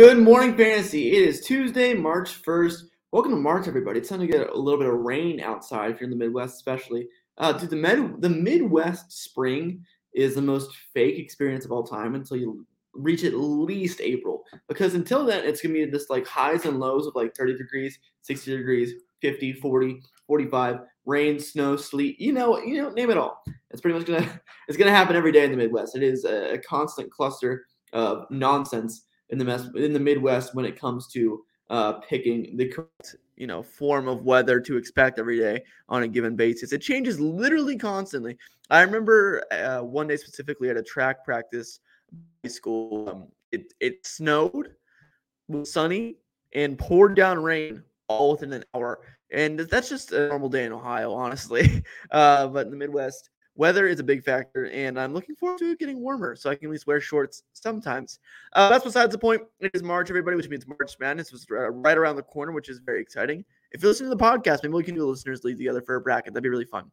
Good morning, fantasy. It is Tuesday, March 1st. Welcome to March, everybody. It's time to get a little bit of rain outside if you're in the Midwest, especially. The Midwest spring is the most fake experience of all time until you reach at least April, because until then, it's going to be this like highs and lows of like 30 degrees, 60 degrees, 50, 40, 45, rain, snow, sleet, you know, name it all. It's pretty much going to happen every day in the Midwest. It is a constant cluster of nonsense in the Midwest when it comes to picking the correct, form of weather to expect every day on a given basis. It changes literally constantly. I remember one day specifically at a track practice high school, it snowed, was sunny, and poured down rain all within an hour. And that's just a normal day in Ohio, honestly. But in the Midwest, weather is a big factor, and I'm looking forward to it getting warmer so I can at least wear shorts sometimes. That's besides the point. It is March, everybody, which means March Madness was right around the corner, which is very exciting. If you're listening to the podcast, maybe we can do a listeners' league together for a bracket. That'd be really fun.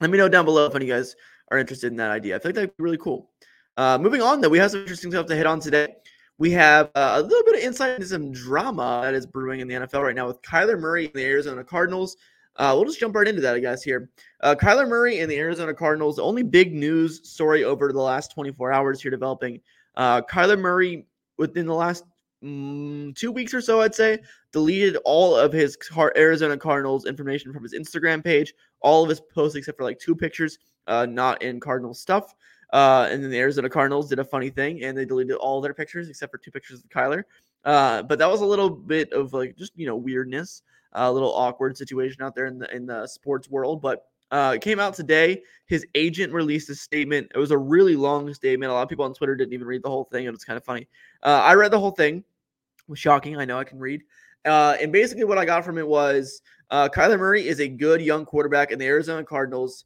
Let me know down below if any of you guys are interested in that idea. I think that'd be really cool. Moving on, though, we have some interesting stuff to hit on today. We have a little bit of insight into some drama that is brewing in the NFL right now with Kyler Murray and the Arizona Cardinals. We'll just jump right into that, I guess, here. Kyler Murray and the Arizona Cardinals, the only big news story over the last 24 hours here developing. Kyler Murray, within the last 2 weeks or so, I'd say, deleted all of his Arizona Cardinals information from his Instagram page, all of his posts except for like two pictures, not in Cardinals stuff. And then the Arizona Cardinals did a funny thing, and they deleted all their pictures except for two pictures of Kyler. But that was a little bit of like just, weirdness. A little awkward situation out there in the sports world, but it came out today. His agent released a statement. It was a really long statement. A lot of people on Twitter didn't even read the whole thing, and it's kind of funny. I read the whole thing. It was shocking. I know I can read. And basically what I got from it was Kyler Murray is a good young quarterback, and the Arizona Cardinals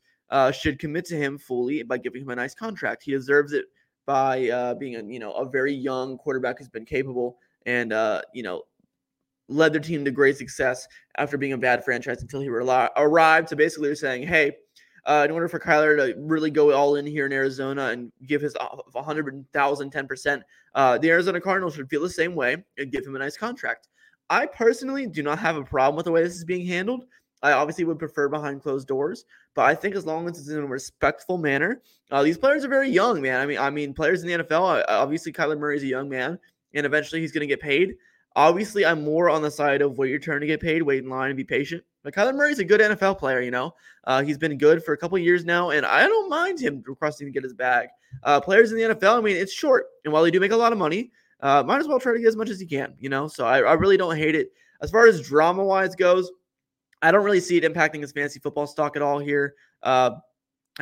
should commit to him fully by giving him a nice contract. He deserves it by being a very young quarterback who's been capable and, led their team to great success after being a bad franchise until he arrived. So basically they're saying, hey, in order for Kyler to really go all in here in Arizona and give his 110%, the Arizona Cardinals should feel the same way and give him a nice contract. I personally do not have a problem with the way this is being handled. I obviously would prefer behind closed doors, but I think as long as it's in a respectful manner, these players are very young, man. I mean, players in the NFL, obviously Kyler Murray is a young man, and eventually he's going to get paid. Obviously, I'm more on the side of wait your turn to get paid, wait in line and be patient. But Kyler Murray's a good NFL player, He's been good for a couple of years now, and I don't mind him requesting to get his bag. Players in the NFL, it's short. And while they do make a lot of money, might as well try to get as much as he can, So I really don't hate it. As far as drama-wise goes, I don't really see it impacting his fantasy football stock at all here. I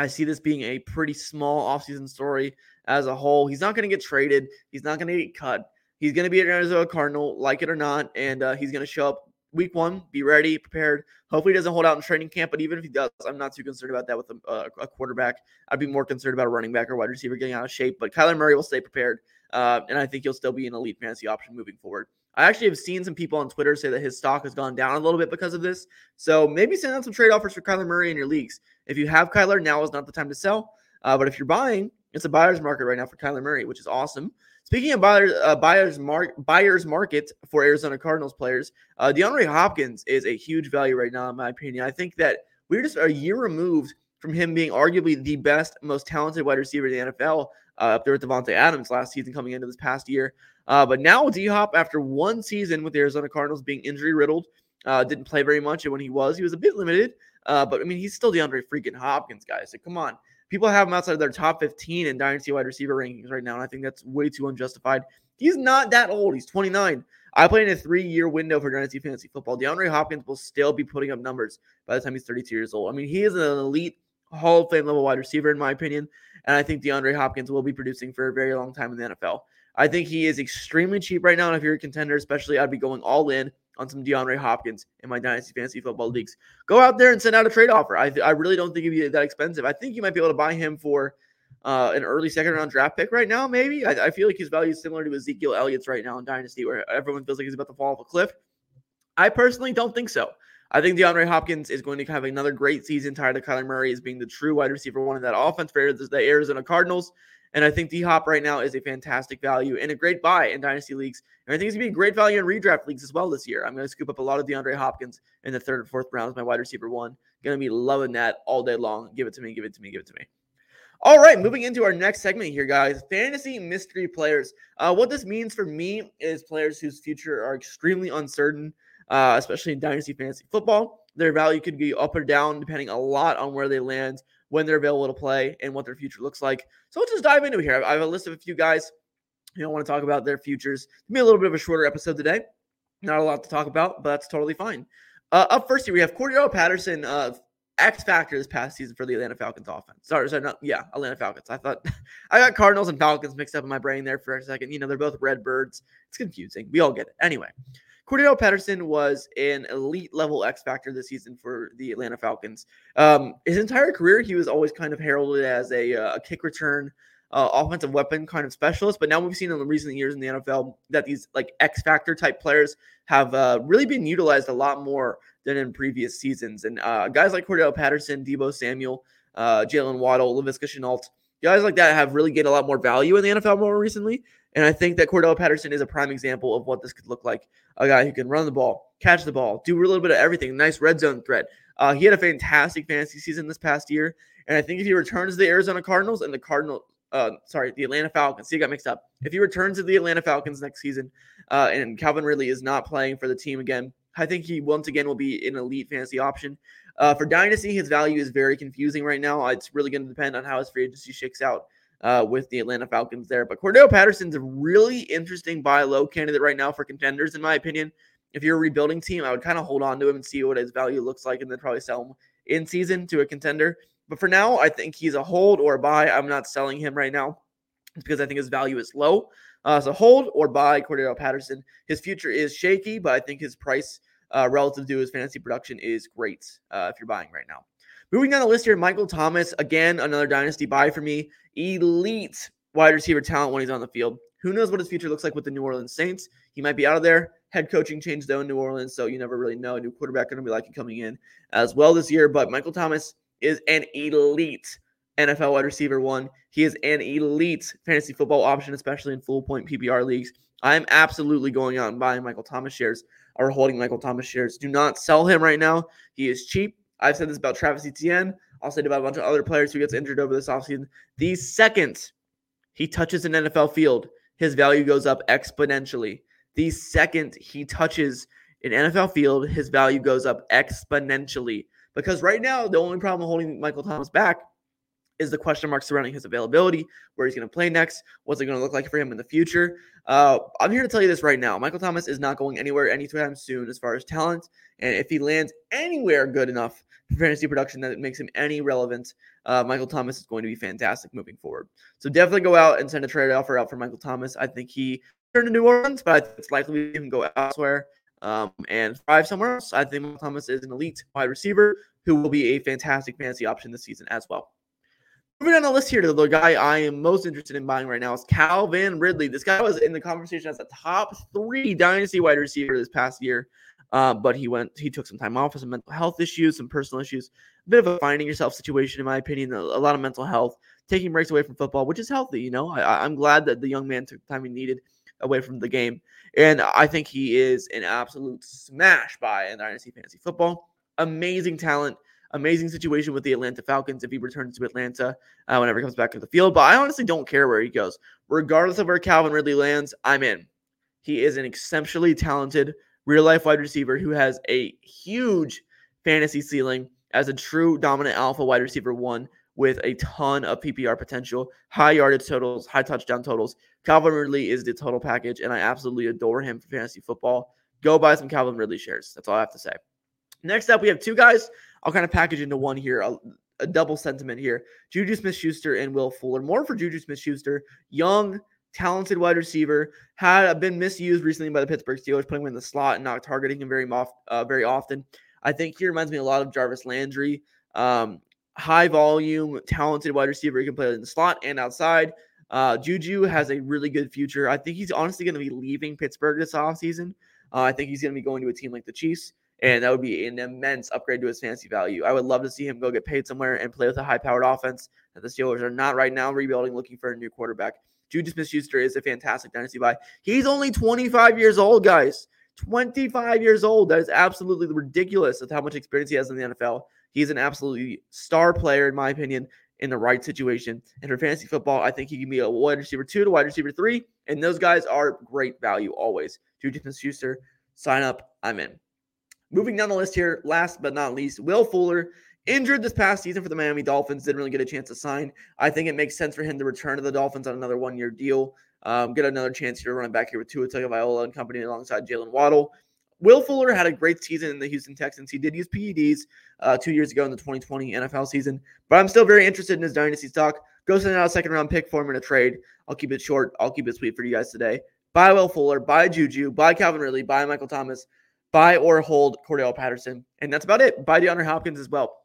see this being a pretty small offseason story as a whole. He's not going to get traded. He's not going to get cut. He's going to be an Arizona Cardinal, like it or not, and he's going to show up week one, be ready, prepared. Hopefully he doesn't hold out in training camp, but even if he does, I'm not too concerned about that with a quarterback. I'd be more concerned about a running back or wide receiver getting out of shape, but Kyler Murray will stay prepared, and I think he'll still be an elite fantasy option moving forward. I actually have seen some people on Twitter say that his stock has gone down a little bit because of this, so maybe send out some trade offers for Kyler Murray in your leagues. If you have Kyler, now is not the time to sell, but if you're buying, it's a buyer's market right now for Kyler Murray, which is awesome. Speaking of buyer's market for Arizona Cardinals players, DeAndre Hopkins is a huge value right now, in my opinion. I think that we're just a year removed from him being arguably the best, most talented wide receiver in the NFL, up there with Devontae Adams last season coming into this past year. But now D-Hop, after one season with the Arizona Cardinals being injury-riddled, didn't play very much, and when he was a bit limited. But, he's still DeAndre freaking Hopkins, guys. So come on. People have him outside of their top 15 in dynasty wide receiver rankings right now, and I think that's way too unjustified. He's not that old. He's 29. I play in a 3-year window for dynasty fantasy football. DeAndre Hopkins will still be putting up numbers by the time he's 32 years old. He is an elite Hall of Fame level wide receiver, in my opinion, and I think DeAndre Hopkins will be producing for a very long time in the NFL. I think he is extremely cheap right now, and if you're a contender especially, I'd be going all in on some DeAndre Hopkins in my dynasty fantasy football leagues. Go out there and send out a trade offer. I really don't think he'd be that expensive. I think you might be able to buy him for an early second-round draft pick right now, maybe. I feel like his value is similar to Ezekiel Elliott's right now in dynasty, where everyone feels like he's about to fall off a cliff. I personally don't think so. I think DeAndre Hopkins is going to have another great season tied to Kyler Murray as being the true wide receiver one in that offense for the Arizona Cardinals. And I think D-Hop right now is a fantastic value and a great buy in dynasty leagues. And I think he's going to be a great value in redraft leagues as well this year. I'm going to scoop up a lot of DeAndre Hopkins in the third and fourth rounds, my wide receiver one. Going to be loving that all day long. Give it to me, give it to me, give it to me. All right, moving into our next segment here, guys. Fantasy mystery players. What this means for me is players whose future are extremely uncertain, especially in dynasty fantasy football. Their value could be up or down, depending a lot on where they land, when they're available to play, and what their future looks like. So we'll just dive into it here. I have a list of a few guys who want to talk about their futures. It'll be a little bit of a shorter episode today. Not a lot to talk about, but that's totally fine. Up first here, we have Cordarrelle Patterson, X-Factor this past season for the Atlanta Falcons offense. Atlanta Falcons. I thought I got Cardinals and Falcons mixed up in my brain there for a second. They're both red birds. It's confusing. We all get it. Anyway, Cordarrelle Patterson was an elite-level X-Factor this season for the Atlanta Falcons. His entire career, he was always kind of heralded as a kick return offensive weapon kind of specialist. But now we've seen in the recent years in the NFL that these X-Factor type players have really been utilized a lot more than in previous seasons. And guys like Cordarrelle Patterson, Deebo Samuel, Jalen Waddle, LaVisca Chenault, guys like that have really gained a lot more value in the NFL more recently. And I think that Cordarrelle Patterson is a prime example of what this could look like. A guy who can run the ball, catch the ball, do a little bit of everything. Nice red zone threat. He had a fantastic fantasy season this past year. And I think if he returns to the Arizona Cardinals and the Atlanta Falcons. See, I got mixed up. If he returns to the Atlanta Falcons next season and Calvin Ridley is not playing for the team again, I think he once again will be an elite fantasy option. For Dynasty, his value is very confusing right now. It's really going to depend on how his free agency shakes out with the Atlanta Falcons there. But Cordarrelle Patterson's a really interesting buy low candidate right now for contenders, in my opinion. If you're a rebuilding team, I would kind of hold on to him and see what his value looks like and then probably sell him in season to a contender. But for now, I think he's a hold or a buy. I'm not selling him right now because I think his value is low. So hold or buy Cordarrelle Patterson. His future is shaky, but I think his price relative to his fantasy production is great if you're buying right now. Moving down the list here, Michael Thomas, again, another dynasty buy for me. Elite wide receiver talent when he's on the field. Who knows what his future looks like with the New Orleans Saints? He might be out of there. Head coaching change, though, in New Orleans, so you never really know. A new quarterback going to be likely coming in as well this year. But Michael Thomas is an elite NFL wide receiver one. He is an elite fantasy football option, especially in full point PPR leagues. I'm absolutely going out and buying Michael Thomas shares or holding Michael Thomas shares. Do not sell him right now. He is cheap. I've said this about Travis Etienne. I'll say it about a bunch of other players who gets injured over this offseason. The second he touches an NFL field, his value goes up exponentially. The second he touches an NFL field, his value goes up exponentially. Because right now, the only problem holding Michael Thomas back is the question mark surrounding his availability, where he's going to play next, what's it going to look like for him in the future. I'm here to tell you this right now. Michael Thomas is not going anywhere anytime soon as far as talent, and if he lands anywhere good enough for fantasy production that it makes him any relevant, Michael Thomas is going to be fantastic moving forward. So definitely go out and send a trade offer out for Michael Thomas. I think he turned to New Orleans, but I think it's likely we can go elsewhere and thrive somewhere else. I think Michael Thomas is an elite wide receiver who will be a fantastic fantasy option this season as well. Moving down the list here, the guy I am most interested in buying right now is Calvin Ridley. This guy was in the conversation as a top 3 dynasty wide receiver this past year, but he took some time off with some mental health issues, some personal issues, a bit of a finding yourself situation, in my opinion, a lot of mental health, taking breaks away from football, which is healthy. I'm glad that the young man took the time he needed away from the game, and I think he is an absolute smash buy in dynasty fantasy football. Amazing talent. Amazing situation with the Atlanta Falcons if he returns to Atlanta whenever he comes back to the field. But I honestly don't care where he goes. Regardless of where Calvin Ridley lands, I'm in. He is an exceptionally talented real-life wide receiver who has a huge fantasy ceiling as a true dominant alpha wide receiver one with a ton of PPR potential, high yardage totals, high touchdown totals. Calvin Ridley is the total package, and I absolutely adore him for fantasy football. Go buy some Calvin Ridley shares. That's all I have to say. Next up, we have two guys. I'll kind of package into one here, a double sentiment here. Juju Smith-Schuster and Will Fuller. More for Juju Smith-Schuster, young, talented wide receiver, had been misused recently by the Pittsburgh Steelers, putting him in the slot and not targeting him very often. I think he reminds me a lot of Jarvis Landry. High volume, talented wide receiver. He can play in the slot and outside. Juju has a really good future. I think he's honestly going to be leaving Pittsburgh this offseason. I think he's going to be going to a team like the Chiefs. And that would be an immense upgrade to his fantasy value. I would love to see him go get paid somewhere and play with a high-powered offense that the Steelers are not right now rebuilding, looking for a new quarterback. Juju Smith-Schuster is a fantastic dynasty buy. He's only 25 years old, guys. 25 years old. That is absolutely ridiculous with how much experience he has in the NFL. He's an absolutely star player, in my opinion, in the right situation. And for fantasy football, I think he can be a wide receiver 2 to wide receiver 3. And those guys are great value always. Juju Smith-Schuster, sign up. I'm in. Moving down the list here, last but not least, Will Fuller, injured this past season for the Miami Dolphins, didn't really get a chance to sign. I think it makes sense for him to return to the Dolphins on another one-year deal, get another chance here to run back here with Tua Tagovailoa and company alongside Jalen Waddle. Will Fuller had a great season in the Houston Texans. He did use PEDs 2 years ago in the 2020 NFL season, but I'm still very interested in his dynasty stock. Go send out a second-round pick for him in a trade. I'll keep it short. I'll keep it sweet for you guys today. Buy Will Fuller, buy Juju, buy Calvin Ridley, buy Michael Thomas, buy or hold Cordarrelle Patterson. And that's about it. Buy DeAndre Hopkins as well.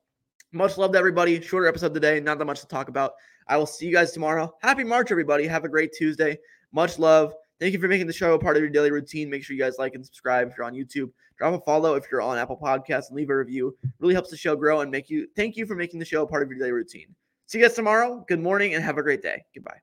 Much love to everybody. Shorter episode today. Not that much to talk about. I will see you guys tomorrow. Happy March, everybody. Have a great Tuesday. Much love. Thank you for making the show a part of your daily routine. Make sure you guys like and subscribe if you're on YouTube. Drop a follow if you're on Apple Podcasts and leave a review. It really helps the show grow and make you. Thank you for making the show a part of your daily routine. See you guys tomorrow. Good morning and have a great day. Goodbye.